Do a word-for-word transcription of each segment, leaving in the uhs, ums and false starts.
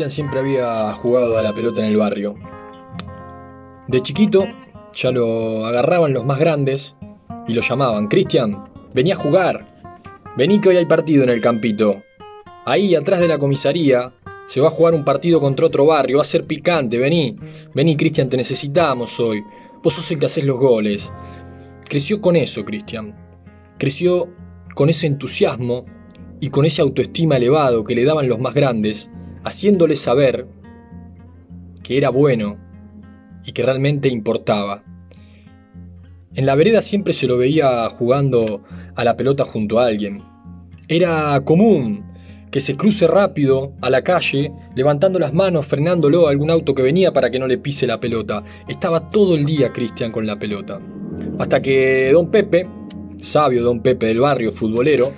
Cristian siempre había jugado a la pelota en el barrio. De chiquito ya lo agarraban los más grandes y lo llamaban: Cristian, vení a jugar, vení que hoy hay partido en el campito. Ahí atrás de la comisaría se va a jugar un partido contra otro barrio, va a ser picante, vení, vení Cristian, te necesitamos hoy, vos sos el que hacés los goles. Creció con eso Cristian, creció con ese entusiasmo y con esa autoestima elevado que le daban los más grandes, haciéndole saber que era bueno y que realmente importaba. En la vereda siempre se lo veía jugando a la pelota junto a alguien. Era común que se cruce rápido a la calle, levantando las manos, frenándolo a algún auto que venía para que no le pise la pelota. Estaba todo el día Cristian con la pelota. Hasta que Don Pepe, sabio Don Pepe del barrio, futbolero,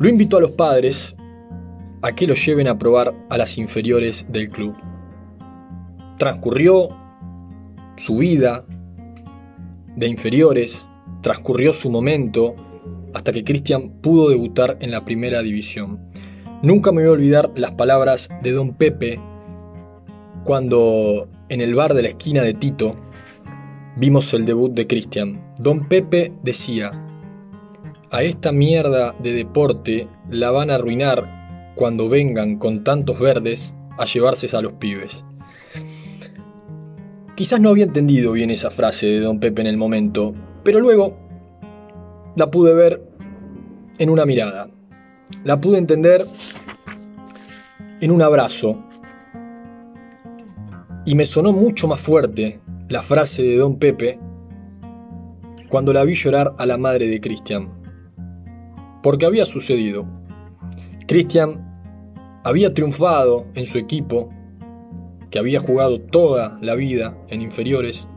lo invitó a los padres a que lo lleven a probar a las inferiores del club. Transcurrió su vida de inferiores, transcurrió su momento, hasta que Cristian pudo debutar en la primera división. Nunca me voy a olvidar las palabras de Don Pepe cuando en el bar de la esquina de Tito vimos el debut de Cristian. Don Pepe decía: a esta mierda de deporte la van a arruinar cuando vengan con tantos verdes a llevarse a los pibes. Quizás no había entendido bien esa frase de Don Pepe en el momento, pero luego la pude ver en una mirada, la pude entender en un abrazo, y me sonó mucho más fuerte la frase de Don Pepe cuando la vi llorar a la madre de Cristian. Porque había sucedido. Cristian había triunfado en su equipo, que había jugado toda la vida en inferiores,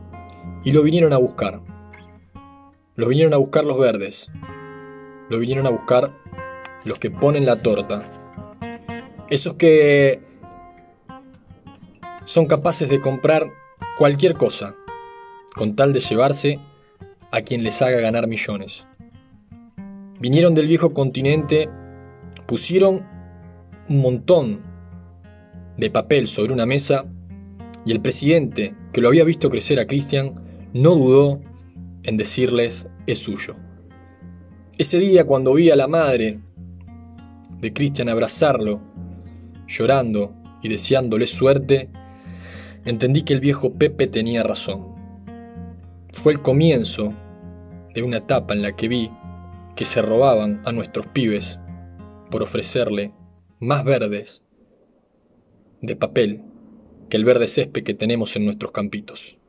y lo vinieron a buscar. Los vinieron a buscar los verdes, los vinieron a buscar los que ponen la torta, esos que son capaces de comprar cualquier cosa con tal de llevarse a quien les haga ganar millones. Vinieron del viejo continente, pusieron un montón de papel sobre una mesa y el presidente, que lo había visto crecer a Cristian, no dudó en decirles: es suyo. Ese día, cuando vi a la madre de Cristian abrazarlo, llorando y deseándole suerte, entendí que el viejo Pepe tenía razón. Fue el comienzo de una etapa en la que vi que se robaban a nuestros pibes por ofrecerle más verdes de papel que el verde césped que tenemos en nuestros campitos.